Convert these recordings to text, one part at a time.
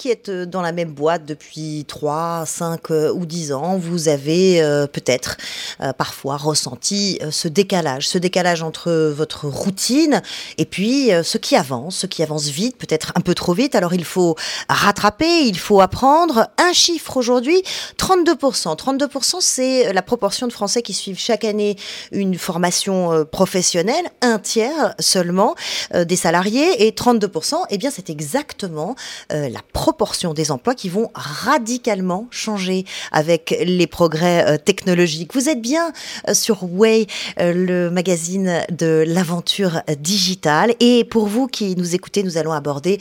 qui êtes dans la même boîte depuis 3, 5 ou 10 ans, vous avez peut-être parfois ressenti ce décalage entre votre routine et puis ce qui avance vite, peut-être un peu trop vite. Alors il faut rattraper, il faut apprendre. Un chiffre aujourd'hui, 32%. 32%, c'est la proportion de Français qui suivent chaque année une formation professionnelle, un tiers seulement des salariés, et 32%, eh bien c'est exactement la proportion des emplois qui vont radicalement changer avec les progrès technologiques. Vous êtes bien sur Way, le magazine de l'aventure digitale, et pour vous qui nous écoutez, nous allons aborder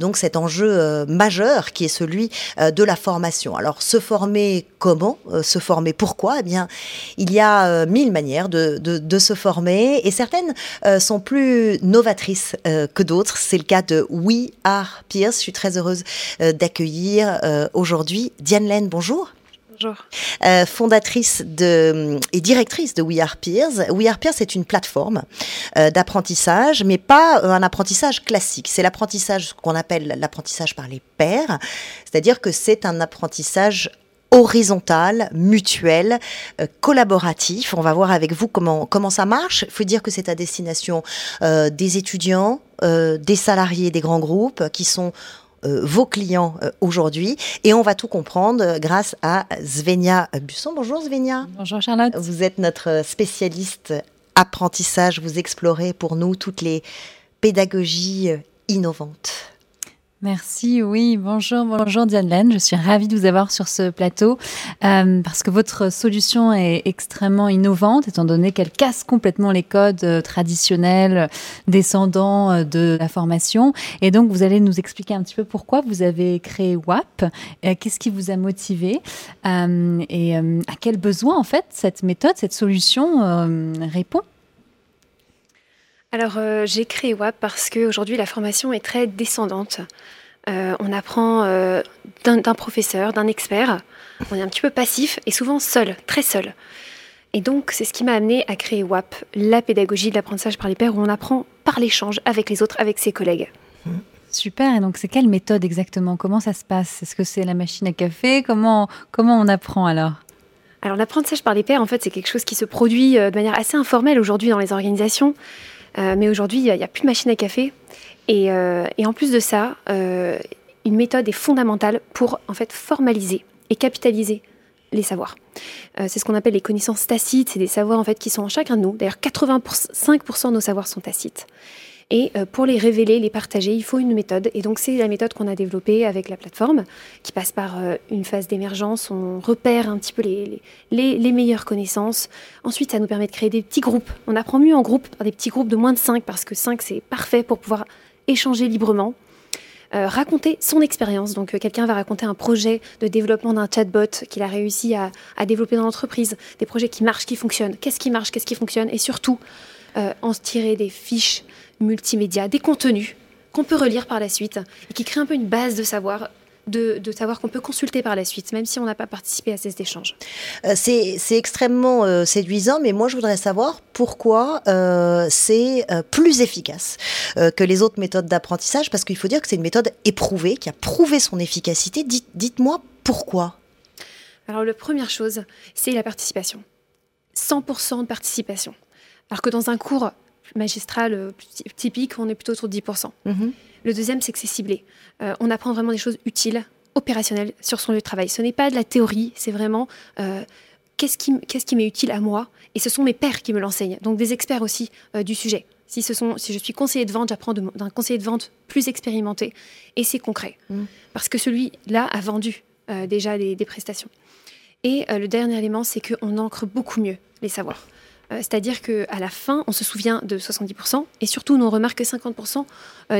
donc cet enjeu majeur qui est celui de la formation. Alors se former comment ? Se former pourquoi ? Eh bien il y a mille manières de se former, et certaines sont plus novatrices que d'autres. C'est le cas de We Are Peers. Je suis très heureuse d'accueillir aujourd'hui Diane Lenne. Bonjour. Bonjour. Fondatrice et directrice de We Are Peers. We Are Peers, c'est une plateforme d'apprentissage, mais pas un apprentissage classique. C'est l'apprentissage, ce qu'on appelle l'apprentissage par les pairs, c'est-à-dire que c'est un apprentissage horizontal, mutuel, collaboratif. On va voir avec vous comment ça marche. Il faut dire que c'est à destination des étudiants, des salariés des grands groupes qui sont vos clients aujourd'hui, et on va tout comprendre grâce à Svenia Busson. Bonjour Svenia. Bonjour Charlotte. Vous êtes notre spécialiste apprentissage. Vous explorez pour nous toutes les pédagogies innovantes. Merci, oui, bonjour Diane Lenne, je suis ravie de vous avoir sur ce plateau parce que votre solution est extrêmement innovante, étant donné qu'elle casse complètement les codes traditionnels descendants de la formation, et donc vous allez nous expliquer un petit peu pourquoi vous avez créé WAP, qu'est-ce qui vous a motivé et à quel besoin en fait cette méthode, cette solution répond. Alors, j'ai créé WAP parce qu'aujourd'hui, la formation est très descendante. On apprend d'un professeur, d'un expert. On est un petit peu passif et souvent seul, très seul. Et donc, c'est ce qui m'a amené à créer WAP, la pédagogie de l'apprentissage par les pairs, où on apprend par l'échange avec les autres, avec ses collègues. Super. Et donc, c'est quelle méthode exactement ? Comment ça se passe ? Est-ce que c'est la machine à café ? Comment on apprend alors ? Alors, l'apprentissage par les pairs, en fait, c'est quelque chose qui se produit de manière assez informelle aujourd'hui dans les organisations. Mais aujourd'hui, il n'y a plus de machine à café. Et en plus de ça, une méthode est fondamentale pour en fait, formaliser et capitaliser les savoirs. C'est ce qu'on appelle les connaissances tacites. C'est des savoirs en fait, qui sont en chacun de nous. D'ailleurs, 85% de nos savoirs sont tacites. Et pour les révéler, les partager, il faut une méthode. Et donc, c'est la méthode qu'on a développée avec la plateforme, qui passe par une phase d'émergence. On repère un petit peu les meilleures connaissances. Ensuite, ça nous permet de créer des petits groupes. On apprend mieux en groupe, par des petits groupes de moins de 5, parce que 5, c'est parfait pour pouvoir échanger librement. Raconter son expérience. Donc, quelqu'un va raconter un projet de développement d'un chatbot qu'il a réussi à développer dans l'entreprise. Des projets qui marchent, qui fonctionnent. Qu'est-ce qui marche, qu'est-ce qui fonctionne ? Et surtout, en se tirer des fiches multimédia, des contenus qu'on peut relire par la suite et qui créent un peu une base de savoir, de savoir qu'on peut consulter par la suite, même si on n'a pas participé à ces échanges. C'est extrêmement séduisant, mais moi je voudrais savoir pourquoi c'est plus efficace que les autres méthodes d'apprentissage, parce qu'il faut dire que c'est une méthode éprouvée, qui a prouvé son efficacité. Dites-moi pourquoi. Alors la première chose, c'est la participation. 100% de participation. Alors que dans un cours magistral typique, on est plutôt autour de 10%. Mmh. Le deuxième, c'est que c'est ciblé. On apprend vraiment des choses utiles, opérationnelles, sur son lieu de travail. Ce n'est pas de la théorie, c'est vraiment qu'est-ce qui m'est utile à moi. Et ce sont mes pairs qui me l'enseignent, donc des experts aussi du sujet. Si je suis conseiller de vente, j'apprends d'un conseiller de vente plus expérimenté. Et c'est concret, parce que celui-là a vendu déjà des prestations. Et le dernier élément, c'est qu'on ancre beaucoup mieux les savoirs. C'est-à-dire qu'à la fin, on se souvient de 70%, et surtout, on remarque que 50%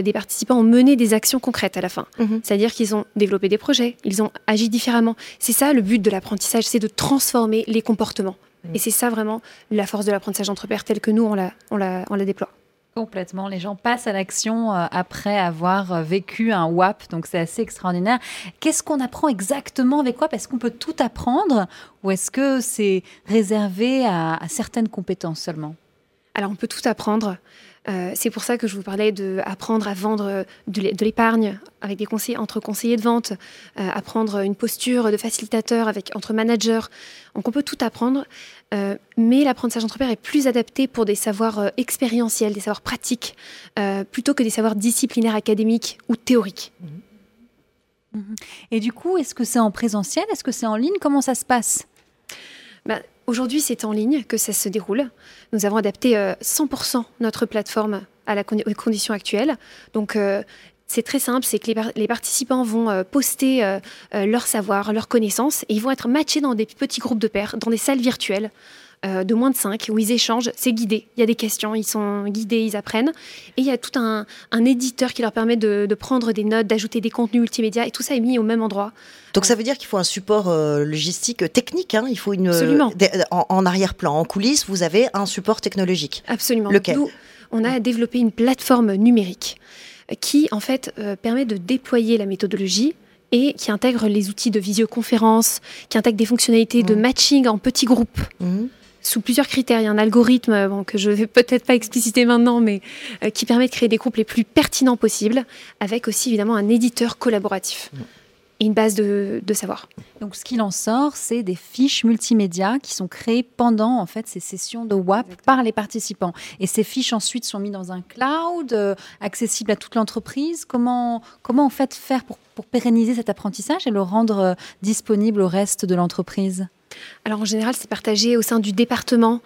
des participants ont mené des actions concrètes à la fin. Mmh. C'est-à-dire qu'ils ont développé des projets, ils ont agi différemment. C'est ça, le but de l'apprentissage, c'est de transformer les comportements. Mmh. Et c'est ça, vraiment, la force de l'apprentissage entre pairs, tel que nous, on la déploie. Complètement, les gens passent à l'action après avoir vécu un WAP, donc c'est assez extraordinaire. Qu'est-ce qu'on apprend exactement avec WAP ? Est-ce qu'on peut tout apprendre ou est-ce que c'est réservé à certaines compétences seulement ? Alors, on peut tout apprendre. C'est pour ça que je vous parlais d'apprendre à vendre de l'épargne avec des conseillers, entre conseillers de vente, apprendre une posture de facilitateur entre managers. Donc, on peut tout apprendre, mais l'apprentissage entrepreneur est plus adapté pour des savoirs expérientiels, des savoirs pratiques, plutôt que des savoirs disciplinaires académiques ou théoriques. Et du coup, est-ce que c'est en présentiel? Est-ce que c'est en ligne? Comment ça se passe? Aujourd'hui, c'est en ligne que ça se déroule. Nous avons adapté 100% notre plateforme à aux conditions actuelles. Donc, c'est très simple, c'est que les participants vont poster leur savoir, leurs connaissances, et ils vont être matchés dans des petits groupes de pairs, dans des salles virtuelles de moins de 5, où ils échangent. C'est guidé, il y a des questions, ils sont guidés, ils apprennent. Et il y a tout un éditeur qui leur permet de prendre des notes, d'ajouter des contenus multimédia, et tout ça est mis au même endroit. Donc ça veut dire qu'il faut un support logistique technique, hein. Il faut en arrière-plan, en coulisses, vous avez un support technologique. Absolument. Lequel ? Nous, on a développé une plateforme numérique qui en fait permet de déployer la méthodologie et qui intègre les outils de visioconférence, qui intègre des fonctionnalités de matching en petits groupes. Sous plusieurs critères, il y a un algorithme que je ne vais peut-être pas expliciter maintenant, mais qui permet de créer des groupes les plus pertinents possibles, avec aussi évidemment un éditeur collaboratif. Et une base de savoir. Donc, ce qu'il en sort, c'est des fiches multimédia qui sont créées pendant ces sessions de WAP par les participants. Et ces fiches ensuite sont mises dans un cloud, accessible à toute l'entreprise. Comment faire pour pérenniser cet apprentissage et le rendre disponible au reste de l'entreprise ? Alors, en général, c'est partagé au sein du département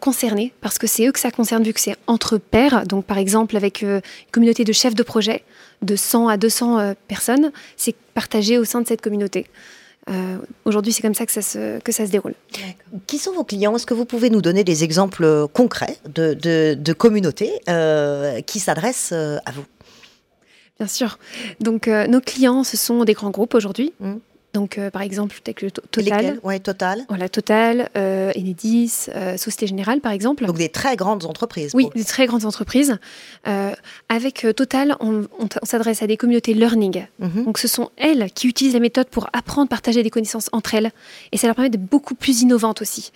concerné, parce que c'est eux que ça concerne, vu que c'est entre pairs. Donc, par exemple, avec une communauté de chefs de projet de 100 à 200 personnes, c'est partagé au sein de cette communauté. Aujourd'hui, c'est comme ça que ça se déroule. D'accord. Qui sont vos clients? Est-ce que vous pouvez nous donner des exemples concrets de communautés qui s'adressent à vous? Bien sûr. Donc, nos clients, ce sont des grands groupes aujourd'hui. Donc, par exemple, avec le Total. Oui, Total. Voilà, Total, Enedis, Société Générale, par exemple. Donc, des très grandes entreprises. Oui, des très grandes entreprises. Avec Total, on s'adresse à des communautés learning. Donc, ce sont elles qui utilisent la méthode pour apprendre, partager des connaissances entre elles. Et ça leur permet d'être beaucoup plus innovantes aussi.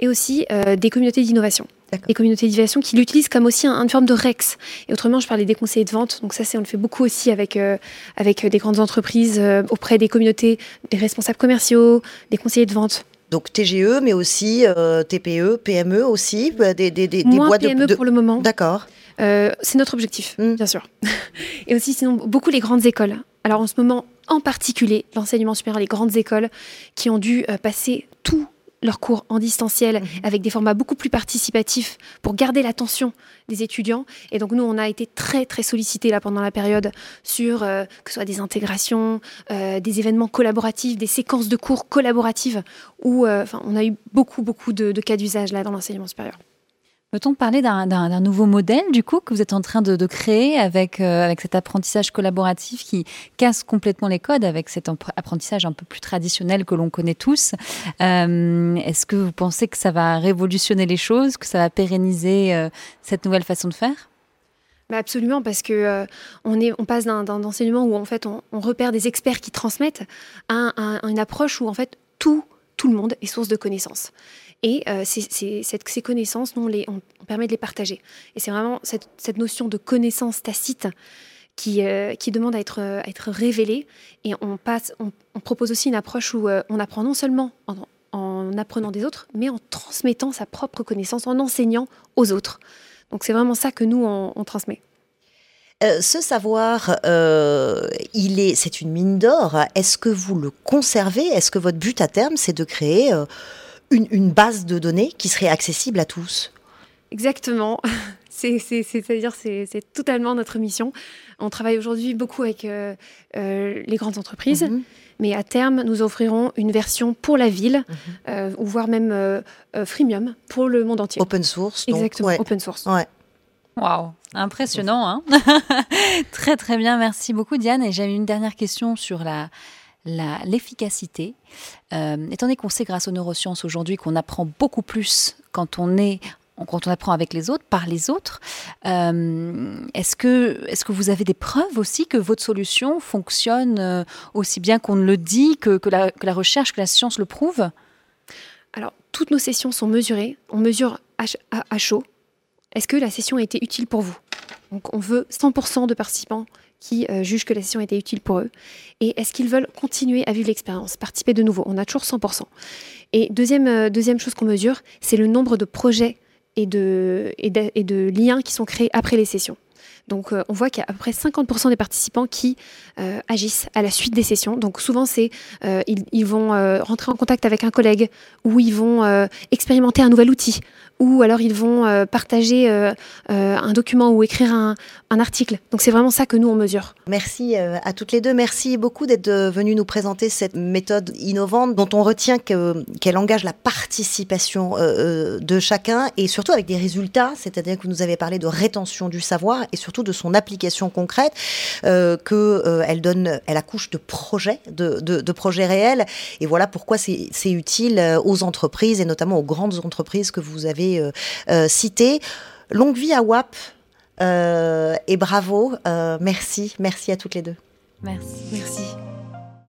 Et aussi, des communautés d'innovation. D'accord. Des communautés d'innovation qui l'utilisent comme aussi une forme de REX. Et autrement, je parlais des conseillers de vente. Donc ça, on le fait beaucoup aussi avec des grandes entreprises, auprès des communautés, des responsables commerciaux, des conseillers de vente. Donc TGE, mais aussi TPE, PME aussi, des moins boîtes PME pour le moment. D'accord. C'est notre objectif, bien sûr. Et aussi, sinon, beaucoup les grandes écoles. Alors en ce moment, en particulier, l'enseignement supérieur, les grandes écoles qui ont dû passer tout leurs cours en distanciel, avec des formats beaucoup plus participatifs pour garder l'attention des étudiants. Et donc, nous, on a été très, très sollicités là, pendant la période sur que ce soit des intégrations, des événements collaboratifs, des séquences de cours collaboratives où on a eu beaucoup, beaucoup de cas d'usage là, dans l'enseignement supérieur. Peut-on parler d'un nouveau modèle, du coup, que vous êtes en train de créer avec cet apprentissage collaboratif qui casse complètement les codes, avec cet apprentissage un peu plus traditionnel que l'on connaît tous. Est-ce que vous pensez que ça va révolutionner les choses, que ça va pérenniser cette nouvelle façon de faire ? Absolument, parce que on passe d'un enseignement où, en fait, on repère des experts qui transmettent à une approche où, en fait, tout le monde est source de connaissances. Et ces connaissances, nous, on permet de les partager. Et c'est vraiment cette notion de connaissance tacite qui demande à être révélée. Et on propose aussi une approche où on apprend non seulement en apprenant des autres, mais en transmettant sa propre connaissance, en enseignant aux autres. Donc c'est vraiment ça que nous, on transmet. Ce savoir, c'est une mine d'or. Est-ce que vous le conservez? Est-ce que votre but à terme, c'est de créer une base de données qui serait accessible à tous? Exactement. C'est-à-dire c'est totalement notre mission. On travaille aujourd'hui beaucoup avec les grandes entreprises, mais à terme, nous offrirons une version pour la ville, ou voire même freemium pour le monde entier. Open source. Donc, exactement, ouais. Open source. Ouais. Waouh, impressionnant, hein. Très, très bien. Merci beaucoup, Diane. Et j'avais une dernière question sur l'efficacité. Étant donné qu'on sait grâce aux neurosciences aujourd'hui qu'on apprend beaucoup plus quand on apprend avec les autres, par les autres, est-ce que vous avez des preuves aussi que votre solution fonctionne aussi bien qu'on ne le dit, que la recherche, que la science le prouve? Alors, toutes nos sessions sont mesurées. On mesure à chaud. Est-ce que la session a été utile pour vous ? Donc, on veut 100% de participants qui jugent que la session a été utile pour eux. Et est-ce qu'ils veulent continuer à vivre l'expérience, participer de nouveau ? On a toujours 100%. Et deuxième chose qu'on mesure, c'est le nombre de projets et de liens qui sont créés après les sessions. Donc, on voit qu'il y a à peu près 50% des participants qui agissent à la suite des sessions. Donc, souvent, c'est ils vont rentrer en contact avec un collègue, ou ils vont expérimenter un nouvel outil, ou alors ils vont partager un document ou écrire un article. Donc, c'est vraiment ça que nous, on mesure. Merci à toutes les deux. Merci beaucoup d'être venues nous présenter cette méthode innovante dont on retient qu'elle engage la participation de chacun, et surtout avec des résultats, c'est-à-dire que vous nous avez parlé de rétention du savoir et surtout de son application concrète, elle accouche de projets, de projets réels. Et voilà pourquoi c'est utile aux entreprises, et notamment aux grandes entreprises que vous avez citées. Longue vie à WAP et bravo. Merci à toutes les deux. Merci.